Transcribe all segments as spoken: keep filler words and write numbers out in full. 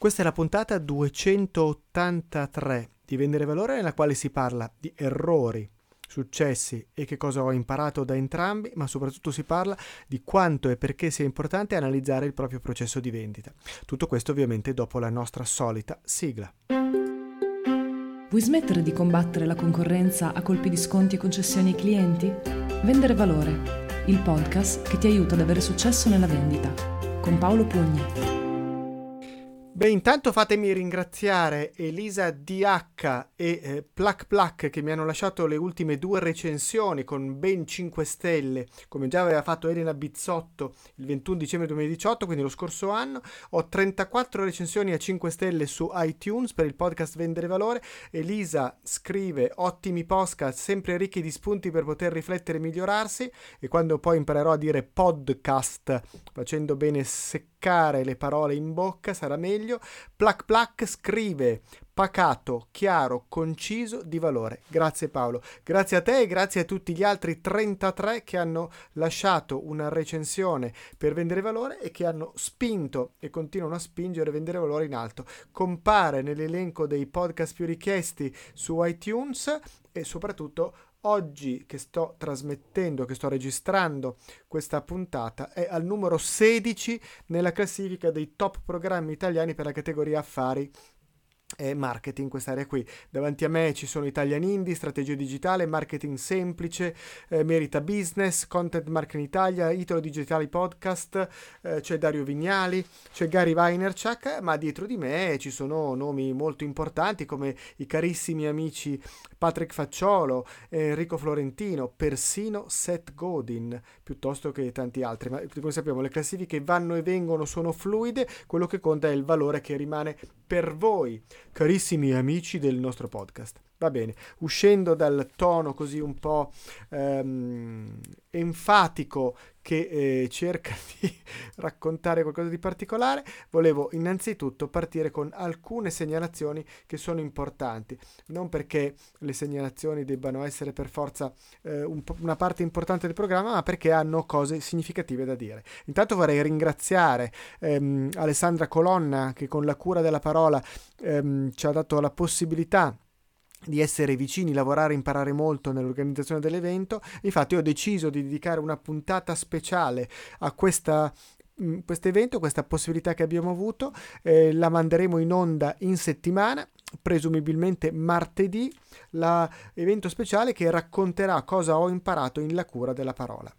Questa è la puntata duecentottantatré di Vendere Valore, nella quale si parla di errori, successi e che cosa ho imparato da entrambi, ma soprattutto si parla di quanto e perché sia importante analizzare il proprio processo di vendita. Tutto questo ovviamente dopo la nostra solita sigla. Vuoi smettere di combattere la concorrenza a colpi di sconti e concessioni ai clienti? Vendere Valore, il podcast che ti aiuta ad avere successo nella vendita, con Paolo Pugni. Beh, intanto fatemi ringraziare Elisa D H e eh, Plak Plak che mi hanno lasciato le ultime due recensioni con ben cinque stelle, come già aveva fatto Elena Bizzotto il ventuno dicembre duemiladiciotto, quindi lo scorso anno. Ho trentaquattro recensioni a cinque stelle su iTunes per il podcast Vendere Valore. Elisa scrive: ottimi podcast, sempre ricchi di spunti per poter riflettere e migliorarsi, e quando poi imparerò a dire podcast facendo bene seccare le parole in bocca sarà meglio. Plak Plak scrive: pacato, chiaro, conciso, di valore. Grazie Paolo, grazie a te e grazie a tutti gli altri trentatré che hanno lasciato una recensione per Vendere Valore e che hanno spinto e continuano a spingere Vendere Valore in alto. Compare nell'elenco dei podcast più richiesti su iTunes e soprattutto oggi che sto trasmettendo, che sto registrando questa puntata, è al numero sedici nella classifica dei top programmi italiani per la categoria affari e marketing, quest'area qui. Davanti a me ci sono Italian Indie, strategia digitale, marketing semplice, eh, merita business, content marketing Italia, Italo Digitali Podcast, eh, c'è Dario Vignali, c'è Gary Vaynerchuk, ma dietro di me ci sono nomi molto importanti come i carissimi amici Patrick Facciolo, eh, Enrico Florentino, persino Seth Godin, piuttosto che tanti altri. Ma come sappiamo le classifiche vanno e vengono, sono fluide, quello che conta è il valore che rimane per voi, carissimi amici del nostro podcast. Va bene, uscendo dal tono così un po' ehm, enfatico che eh, cerca di raccontare qualcosa di particolare, volevo innanzitutto partire con alcune segnalazioni che sono importanti, non perché le segnalazioni debbano essere per forza eh, un po- una parte importante del programma, ma perché hanno cose significative da dire. Intanto vorrei ringraziare ehm, Alessandra Colonna, che con la cura della parola ehm, ci ha dato la possibilità di essere vicini, lavorare, imparare molto nell'organizzazione dell'evento. Infatti ho deciso di dedicare una puntata speciale a questa questo evento, questa possibilità che abbiamo avuto. Eh, la manderemo in onda in settimana, presumibilmente martedì, l'evento speciale che racconterà cosa ho imparato in la cura della parola.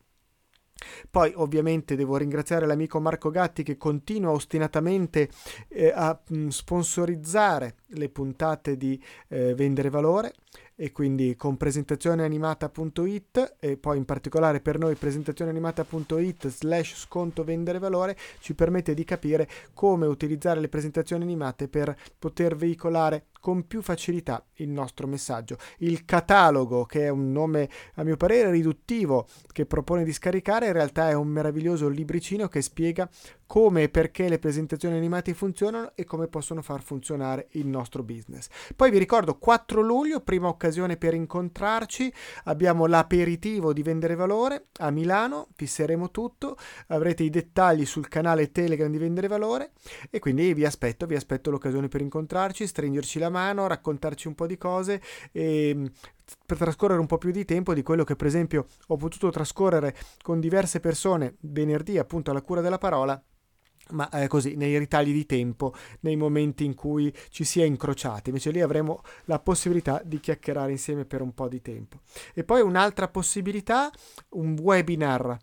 Poi ovviamente devo ringraziare l'amico Marco Gatti che continua ostinatamente eh, a mh, sponsorizzare le puntate di eh, Vendere Valore, e quindi con presentazioneanimata punto it, e poi in particolare per noi presentazioneanimata punto it slash sconto vendere valore ci permette di capire come utilizzare le presentazioni animate per poter veicolare con più facilità il nostro messaggio. Il catalogo, che è un nome a mio parere riduttivo che propone di scaricare, in realtà è un meraviglioso libricino che spiega come e perché le presentazioni animate funzionano e come possono far funzionare il nostro business. Poi vi ricordo quattro luglio, prima occasione per incontrarci, abbiamo l'aperitivo di Vendere Valore a Milano, fisseremo tutto, avrete i dettagli sul canale Telegram di Vendere Valore, e quindi vi aspetto, vi aspetto l'occasione per incontrarci, stringerci la mano, raccontarci un po' di cose e per trascorrere un po' più di tempo di quello che per esempio ho potuto trascorrere con diverse persone venerdì, appunto alla cura della parola, ma eh, così nei ritagli di tempo, nei momenti in cui ci si è incrociati. Invece lì avremo la possibilità di chiacchierare insieme per un po' di tempo. E poi un'altra possibilità, un webinar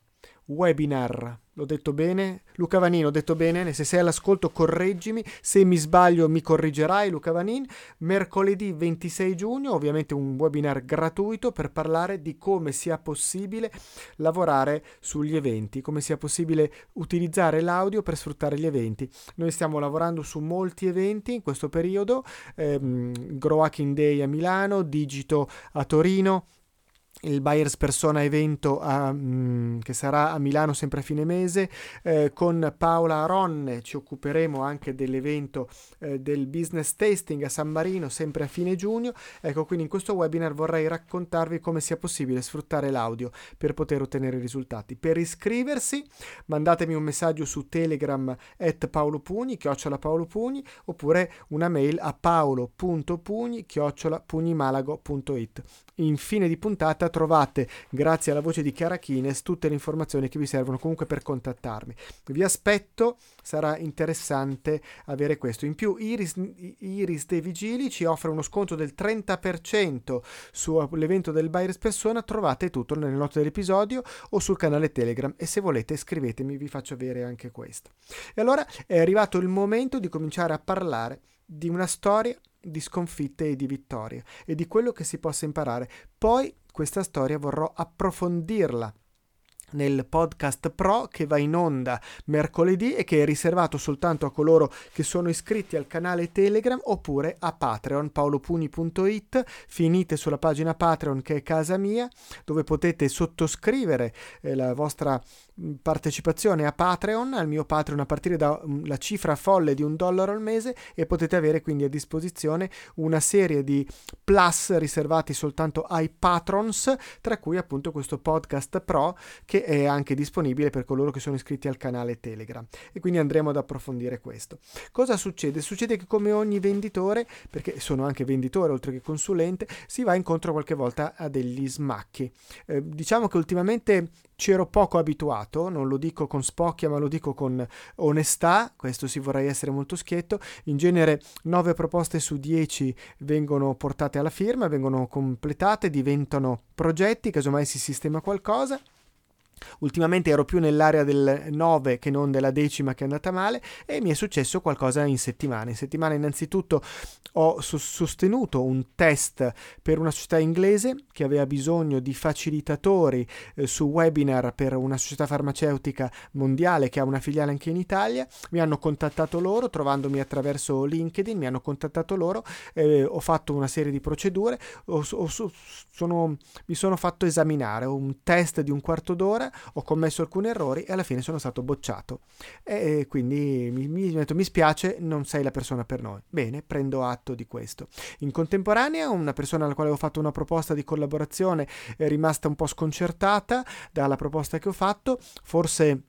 webinar, l'ho detto bene? Luca Vanin, ho detto bene? Se sei all'ascolto correggimi, se mi sbaglio mi corrigerai Luca Vanin. Mercoledì ventisei giugno, ovviamente un webinar gratuito per parlare di come sia possibile lavorare sugli eventi, come sia possibile utilizzare l'audio per sfruttare gli eventi. Noi stiamo lavorando su molti eventi in questo periodo, ehm, Grow Hacking Day a Milano, Digito a Torino, il Buyers Persona evento a, mh, che sarà a Milano sempre a fine mese. Eh, con Paola Aronne ci occuperemo anche dell'evento eh, del business tasting a San Marino sempre a fine giugno. Ecco, quindi in questo webinar vorrei raccontarvi come sia possibile sfruttare l'audio per poter ottenere risultati. Per iscriversi mandatemi un messaggio su Telegram at Paolo Pugni, chiocciola Paolo Pugni, oppure una mail a paolo.pugni chiocciola pugnimalago.it. In fine di puntata trovate, grazie alla voce di Chiara Chines, tutte le informazioni che vi servono comunque per contattarmi. Vi aspetto, sarà interessante avere questo. In più Iris, Iris dei Vigili ci offre uno sconto del trenta per cento sull'evento del Buyers Persona. Trovate tutto nelle note dell'episodio o sul canale Telegram, e se volete scrivetemi, vi faccio avere anche questo. E allora è arrivato il momento di cominciare a parlare di una storia di sconfitte e di vittorie e di quello che si possa imparare. Poi questa storia vorrò approfondirla nel podcast Pro che va in onda mercoledì e che è riservato soltanto a coloro che sono iscritti al canale Telegram oppure a Patreon, paolopugni punto it. Finite sulla pagina Patreon, che è casa mia, dove potete sottoscrivere eh, la vostra partecipazione a Patreon, al mio Patreon, a partire dalla cifra folle di un dollaro al mese, e potete avere quindi a disposizione una serie di plus riservati soltanto ai patrons, tra cui appunto questo podcast Pro, che è anche disponibile per coloro che sono iscritti al canale Telegram, e quindi andremo ad approfondire questo. Cosa succede? Succede che, come ogni venditore, perché sono anche venditore oltre che consulente, si va incontro qualche volta a degli smacchi. Eh, diciamo che ultimamente c'ero poco abituato, non lo dico con spocchia ma lo dico con onestà, questo sì, vorrei essere molto schietto. In genere nove proposte su dieci vengono portate alla firma, vengono completate, diventano progetti, casomai si sistema qualcosa. Ultimamente ero più nell'area del nove che non della decima che è andata male, e mi è successo qualcosa in settimana. In settimana innanzitutto ho sostenuto un test per una società inglese che aveva bisogno di facilitatori eh, su webinar per una società farmaceutica mondiale che ha una filiale anche in Italia. Mi hanno contattato loro, trovandomi attraverso LinkedIn, mi hanno contattato loro, eh, ho fatto una serie di procedure, ho, ho, sono, mi sono fatto esaminare, ho un test di un quarto d'ora, ho commesso alcuni errori e alla fine sono stato bocciato, e quindi mi, mi, mi, mi spiace, non sei la persona per noi. Bene, prendo atto di questo. In contemporanea, una persona alla quale ho fatto una proposta di collaborazione è rimasta un po' sconcertata dalla proposta che ho fatto, forse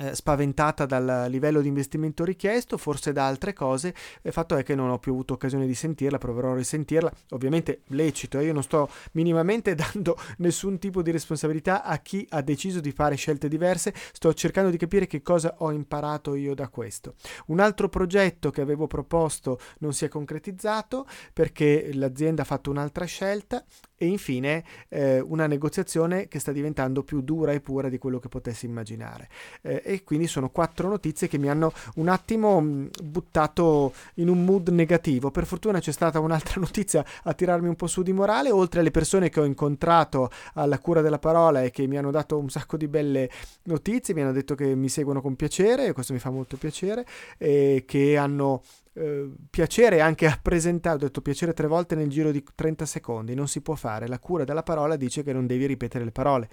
Eh, spaventata dal livello di investimento richiesto, forse da altre cose. Il fatto è che non ho più avuto occasione di sentirla, proverò a risentirla, ovviamente lecito, eh? Io non sto minimamente dando nessun tipo di responsabilità a chi ha deciso di fare scelte diverse, sto cercando di capire che cosa ho imparato io da questo. Un altro progetto che avevo proposto non si è concretizzato perché l'azienda ha fatto un'altra scelta, e infine eh, una negoziazione che sta diventando più dura e pura di quello che potessi immaginare. Eh, e quindi sono quattro notizie che mi hanno un attimo buttato in un mood negativo. Per fortuna c'è stata un'altra notizia a tirarmi un po' su di morale, oltre alle persone che ho incontrato alla Cura della Parola e che mi hanno dato un sacco di belle notizie, mi hanno detto che mi seguono con piacere, e questo mi fa molto piacere, e che hanno eh, piacere anche a presentare. Ho detto piacere tre volte nel giro di trenta secondi, non si può fare, la Cura della Parola dice che non devi ripetere le parole.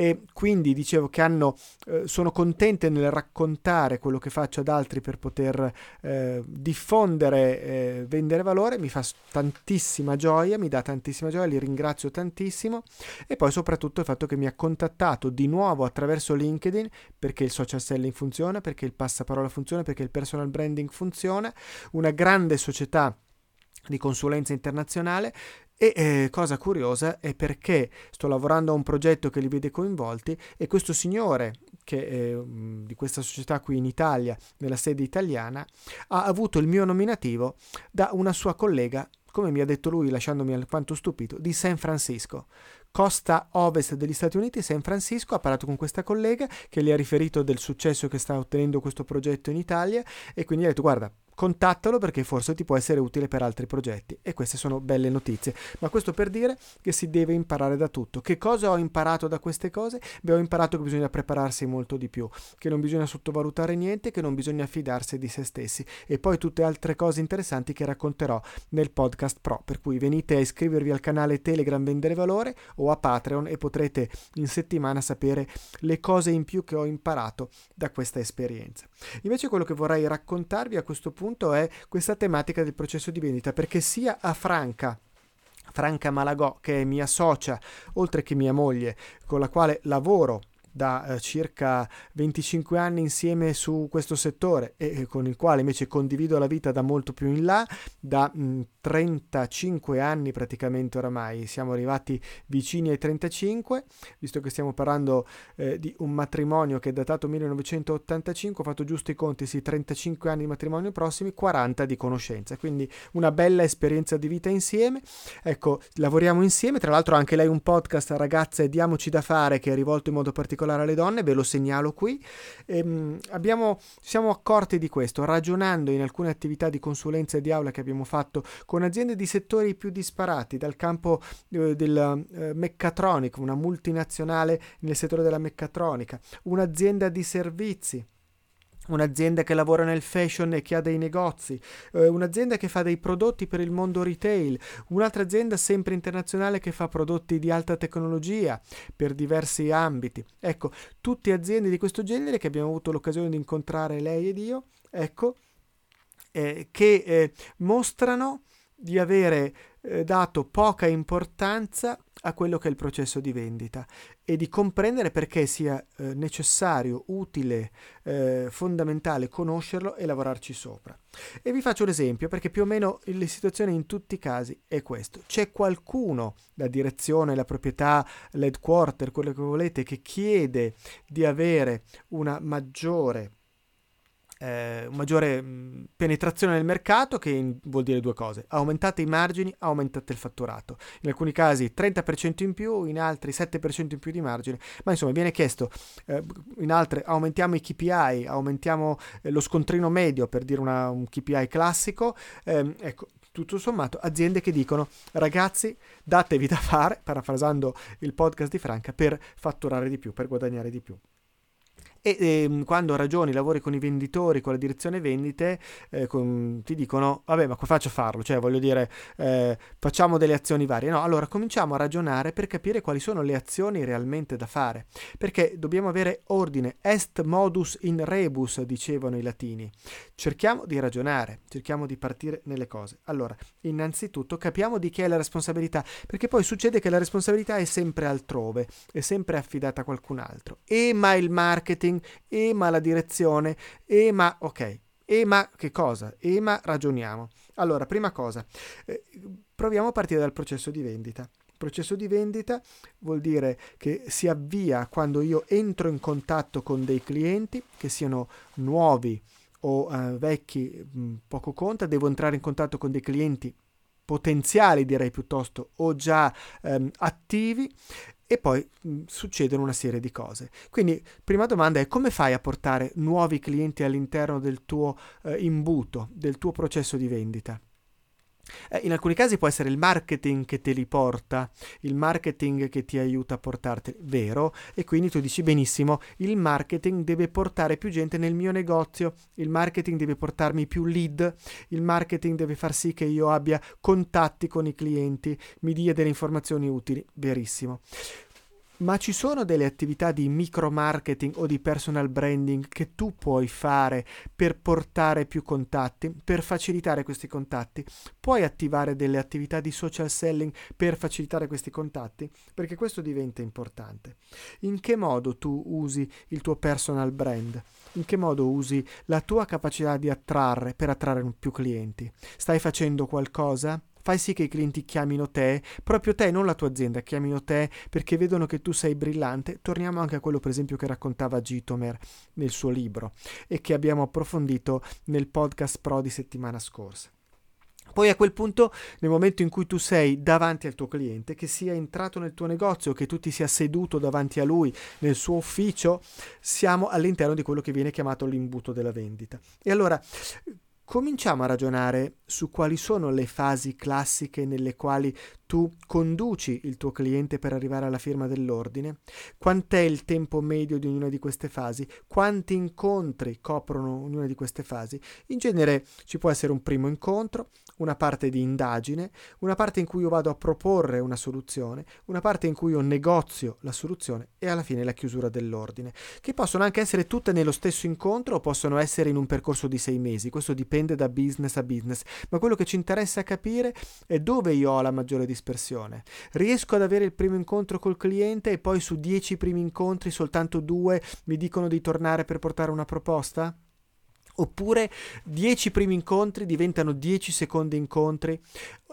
E quindi dicevo che hanno, eh, sono contente nel raccontare quello che faccio ad altri per poter eh, diffondere, eh, vendere valore. Mi fa tantissima gioia, mi dà tantissima gioia, li ringrazio tantissimo. E poi soprattutto il fatto che mi ha contattato di nuovo attraverso LinkedIn, perché il social selling funziona, perché il passaparola funziona, perché il personal branding funziona, una grande società di consulenza internazionale. E eh, cosa curiosa è perché sto lavorando a un progetto che li vede coinvolti, e questo signore che eh, di questa società qui in Italia, nella sede italiana, ha avuto il mio nominativo da una sua collega, come mi ha detto lui, lasciandomi alquanto stupito, di San Francisco, costa ovest degli Stati Uniti. San Francisco ha parlato con questa collega che le ha riferito del successo che sta ottenendo questo progetto in Italia, e quindi ha detto: guarda, contattalo perché forse ti può essere utile per altri progetti. E queste sono belle notizie, ma questo per dire che si deve imparare da tutto. Che cosa ho imparato da queste cose? Beh, ho imparato che bisogna prepararsi molto di più, che non bisogna sottovalutare niente, che non bisogna fidarsi di se stessi, e poi tutte altre cose interessanti che racconterò nel podcast pro, per cui venite a iscrivervi al canale Telegram Vendere Valore o a Patreon e potrete in settimana sapere le cose in più che ho imparato da questa esperienza. Invece quello che vorrei raccontarvi a questo punto è questa tematica del processo di vendita, perché sia a Franca Franca Malagò, che è mia socia, oltre che mia moglie, con la quale lavoro da eh, circa venticinque anni insieme su questo settore e eh, con il quale invece condivido la vita da molto più in là, da mh, trentacinque anni praticamente oramai, siamo arrivati vicini ai trentacinque, visto che stiamo parlando eh, di un matrimonio che è datato millenovecentottantacinque, ho fatto giusto i conti, sì, trentacinque anni di matrimonio prossimi, quaranta di conoscenza, quindi una bella esperienza di vita insieme. Ecco, lavoriamo insieme, tra l'altro anche lei un podcast, Ragazze, diamoci da fare, che è rivolto in modo particolare alle donne, ve lo segnalo qui. Ehm, abbiamo, siamo accorti di questo ragionando in alcune attività di consulenza e di aula che abbiamo fatto con aziende di settori più disparati, dal campo eh, del eh, meccatronico, una multinazionale nel settore della meccatronica, un'azienda di servizi, un'azienda che lavora nel fashion e che ha dei negozi, eh, un'azienda che fa dei prodotti per il mondo retail, un'altra azienda sempre internazionale che fa prodotti di alta tecnologia per diversi ambiti. Ecco, tutte aziende di questo genere che abbiamo avuto l'occasione di incontrare lei ed io, ecco, eh, che eh, mostrano di avere eh, dato poca importanza a quello che è il processo di vendita e di comprendere perché sia eh, necessario, utile, eh, fondamentale conoscerlo e lavorarci sopra. E vi faccio l'esempio, perché più o meno la situazione in tutti i casi è questo. C'è qualcuno, la direzione, la proprietà, l'headquarter, quello che volete, che chiede di avere una maggiore Eh, maggiore mh, penetrazione nel mercato, che in, vuol dire due cose: aumentate i margini, aumentate il fatturato, in alcuni casi trenta per cento in più, in altri sette per cento in più di margine, ma insomma viene chiesto eh, in altre aumentiamo i K P I, aumentiamo eh, lo scontrino medio, per dire una, un K P I classico. ehm, ecco, tutto sommato aziende che dicono: ragazzi, datevi da fare, parafrasando il podcast di Franca, per fatturare di più, per guadagnare di più. E eh, quando ragioni, lavori con i venditori, con la direzione vendite, eh, con, ti dicono: vabbè, ma come faccio a farlo? Cioè, voglio dire, eh, facciamo delle azioni varie. No, allora cominciamo a ragionare per capire quali sono le azioni realmente da fare, perché dobbiamo avere ordine. Est modus in rebus, dicevano i latini. Cerchiamo di ragionare, cerchiamo di partire nelle cose. Allora, innanzitutto capiamo di chi è la responsabilità, perché poi succede che la responsabilità è sempre altrove, è sempre affidata a qualcun altro. E ma il marketing, e ma la direzione, e ma ok, e ma che cosa? E ma ragioniamo. Allora, prima cosa, eh, proviamo a partire dal processo di vendita. Processo di vendita vuol dire che si avvia quando io entro in contatto con dei clienti, che siano nuovi o eh, vecchi, mh, poco conta, devo entrare in contatto con dei clienti potenziali, direi piuttosto, o già ehm, attivi. E poi mh, succedono una serie di cose. Quindi, prima domanda è: come fai a portare nuovi clienti all'interno del tuo eh, imbuto, del tuo processo di vendita? Eh, in alcuni casi può essere il marketing che te li porta, il marketing che ti aiuta a portarteli, vero? E quindi tu dici: benissimo, il marketing deve portare più gente nel mio negozio, il marketing deve portarmi più lead, il marketing deve far sì che io abbia contatti con i clienti, mi dia delle informazioni utili, verissimo. Ma ci sono delle attività di micromarketing o di personal branding che tu puoi fare per portare più contatti, per facilitare questi contatti? Puoi attivare delle attività di social selling per facilitare questi contatti? Perché questo diventa importante. In che modo tu usi il tuo personal brand? In che modo usi la tua capacità di attrarre, per attrarre più clienti? Stai facendo qualcosa? Fai sì che i clienti chiamino te, proprio te, non la tua azienda, chiamino te perché vedono che tu sei brillante. Torniamo anche a quello, per esempio, che raccontava Gitomer nel suo libro e che abbiamo approfondito nel podcast pro di settimana scorsa. Poi a quel punto, nel momento in cui tu sei davanti al tuo cliente, che sia entrato nel tuo negozio, che tu ti sia seduto davanti a lui nel suo ufficio, siamo all'interno di quello che viene chiamato l'imbuto della vendita. E allora, cominciamo a ragionare su quali sono le fasi classiche nelle quali tu conduci il tuo cliente per arrivare alla firma dell'ordine, quant'è il tempo medio di ognuna di queste fasi, quanti incontri coprono ognuna di queste fasi. In genere ci può essere un primo incontro, una parte di indagine, una parte in cui io vado a proporre una soluzione, una parte in cui io negozio la soluzione e alla fine la chiusura dell'ordine, che possono anche essere tutte nello stesso incontro o possono essere in un percorso di sei mesi, questo dipende da business a business, ma quello che ci interessa capire è dove io ho la maggiore dispersione. Riesco ad avere il primo incontro col cliente e poi su dieci primi incontri soltanto due mi dicono di tornare per portare una proposta? Oppure dieci primi incontri diventano dieci secondi incontri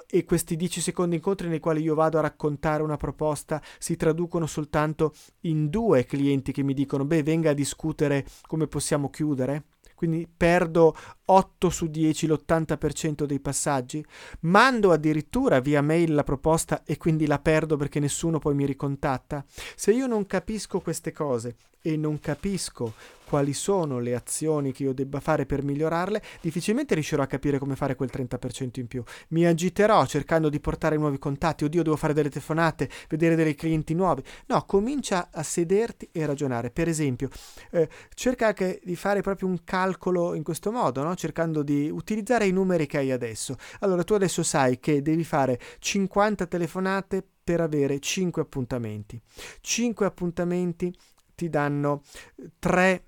e questi dieci secondi incontri nei quali io vado a raccontare una proposta si traducono soltanto in due clienti che mi dicono beh, venga a discutere come possiamo chiudere? Quindi perdo otto su dieci, l'ottanta per cento dei passaggi, mando addirittura via mail la proposta e quindi la perdo perché nessuno poi mi ricontatta. Se io non capisco queste cose e non capisco quali sono le azioni che io debba fare per migliorarle, difficilmente riuscirò a capire come fare quel trenta per cento in più. Mi agiterò cercando di portare nuovi contatti, oddio devo fare delle telefonate, vedere dei clienti nuovi. No, comincia a sederti e ragionare. Per esempio, eh, cerca anche di fare proprio un calcolo in questo modo, no? Cercando di utilizzare i numeri che hai adesso. Allora tu adesso sai che devi fare cinquanta telefonate per avere cinque appuntamenti. cinque appuntamenti ti danno tre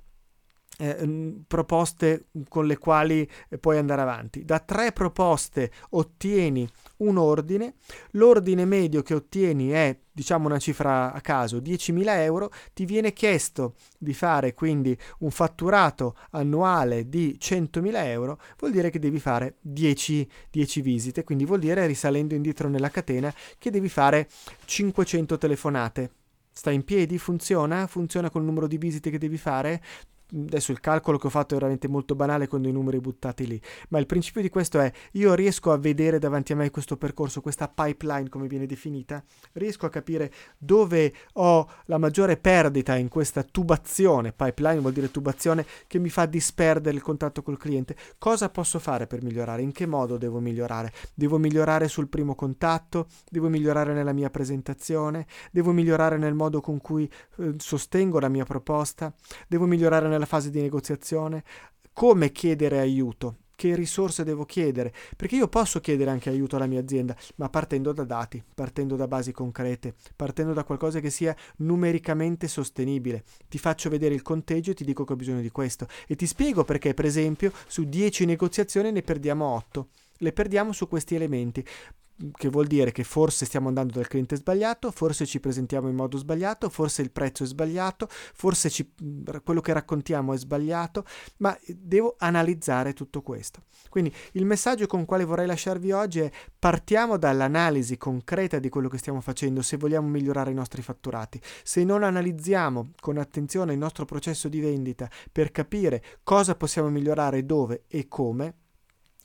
Eh, proposte con le quali puoi andare avanti. Da tre proposte ottieni un ordine, l'ordine medio che ottieni è, diciamo una cifra a caso, diecimila euro, ti viene chiesto di fare quindi un fatturato annuale di centomila euro, vuol dire che devi fare dieci, dieci visite, quindi vuol dire, risalendo indietro nella catena, che devi fare cinquecento telefonate. Sta in piedi? Funziona? Funziona con il numero di visite che devi fare? Adesso il calcolo che ho fatto è veramente molto banale con dei numeri buttati lì, ma il principio di questo è: io riesco a vedere davanti a me questo percorso, questa pipeline come viene definita, riesco a capire dove ho la maggiore perdita in questa tubazione, pipeline vuol dire tubazione, che mi fa disperdere il contatto col cliente. Cosa posso fare per migliorare? In che modo devo migliorare? Devo migliorare sul primo contatto? Devo migliorare nella mia presentazione? Devo migliorare nel modo con cui eh, sostengo la mia proposta? Devo migliorare nella la fase di negoziazione? Come chiedere aiuto? Che risorse devo chiedere? Perché io posso chiedere anche aiuto alla mia azienda, ma partendo da dati, partendo da basi concrete, partendo da qualcosa che sia numericamente sostenibile. Ti faccio vedere il conteggio e ti dico che ho bisogno di questo e ti spiego perché, per esempio, su dieci negoziazioni ne perdiamo otto, le perdiamo su questi elementi, che vuol dire che forse stiamo andando dal cliente sbagliato, forse ci presentiamo in modo sbagliato, forse il prezzo è sbagliato, forse ci, quello che raccontiamo è sbagliato, ma devo analizzare tutto questo. Quindi il messaggio con quale vorrei lasciarvi oggi è: partiamo dall'analisi concreta di quello che stiamo facendo se vogliamo migliorare i nostri fatturati. Se non analizziamo con attenzione il nostro processo di vendita per capire cosa possiamo migliorare, dove e come,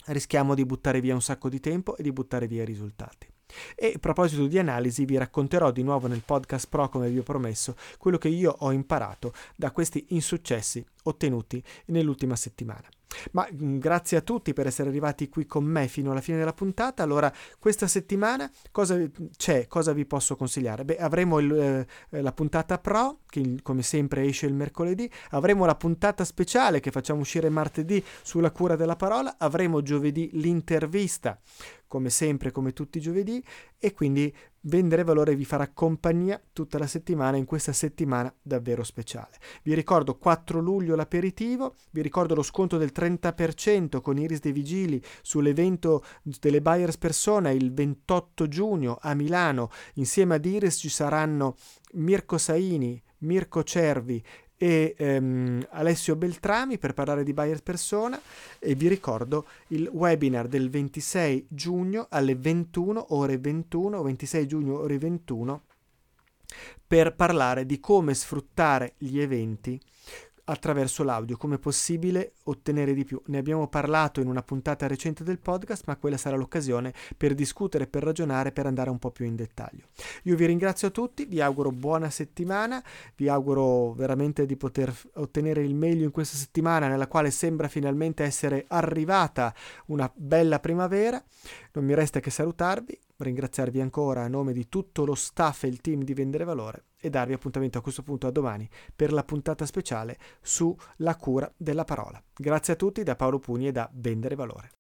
rischiamo di buttare via un sacco di tempo e di buttare via i risultati. E a proposito di analisi, vi racconterò di nuovo nel podcast Pro, come vi ho promesso, quello che io ho imparato da questi insuccessi ottenuti nell'ultima settimana. Ma mh, grazie a tutti per essere arrivati qui con me fino alla fine della puntata. Allora, questa settimana cosa c'è? Cosa vi posso consigliare? Beh, avremo il, eh, la puntata Pro, che come sempre esce il mercoledì, avremo la puntata speciale che facciamo uscire martedì sulla cura della parola, avremo giovedì l'intervista, come sempre, come tutti i giovedì, e quindi Vendere Valore vi farà compagnia tutta la settimana in questa settimana davvero speciale. Vi ricordo quattro luglio l'aperitivo, vi ricordo lo sconto del trenta per cento con Iris dei Vigili sull'evento delle Buyers Persona il ventotto giugno a Milano. Insieme ad Iris ci saranno Mirco Saini, Mirco Cervi e ehm, Alessio Beltrami per parlare di Buyers Persona, e vi ricordo il webinar del ventisei giugno alle ventuno ore ventuno, ventisei giugno ore ventuno, per parlare di come sfruttare gli eventi attraverso l'audio, come è possibile ottenere di più. Ne abbiamo parlato in una puntata recente del podcast, ma quella sarà l'occasione per discutere, per ragionare, per andare un po' più in dettaglio. Io vi ringrazio a tutti, vi auguro buona settimana, vi auguro veramente di poter ottenere il meglio in questa settimana nella quale sembra finalmente essere arrivata una bella primavera. Non mi resta che salutarvi, ringraziarvi ancora a nome di tutto lo staff e il team di Vendere Valore e darvi appuntamento a questo punto a domani per la puntata speciale sulla cura della parola. Grazie a tutti da Paolo Pugni e da Vendere Valore.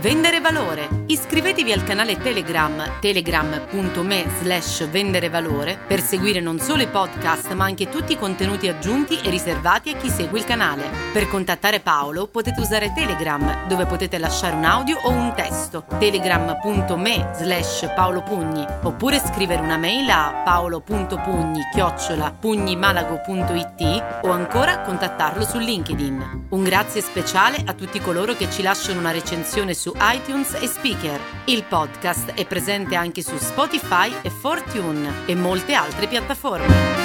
Vendere Valore. Iscrivetevi al canale Telegram telegram.me slash Vendere Valore per seguire non solo i podcast ma anche tutti i contenuti aggiunti e riservati a chi segue il canale. Per contattare Paolo potete usare Telegram, dove potete lasciare un audio o un testo. Telegram.me slash Paolo Pugni oppure scrivere una mail a paolo.pugni chiocciola pugnimalago.it o ancora contattarlo su LinkedIn. Un grazie speciale a tutti coloro che ci lasciano una recensione su iTunes e Speaker. Il podcast è presente anche su Spotify e Fortune e molte altre piattaforme.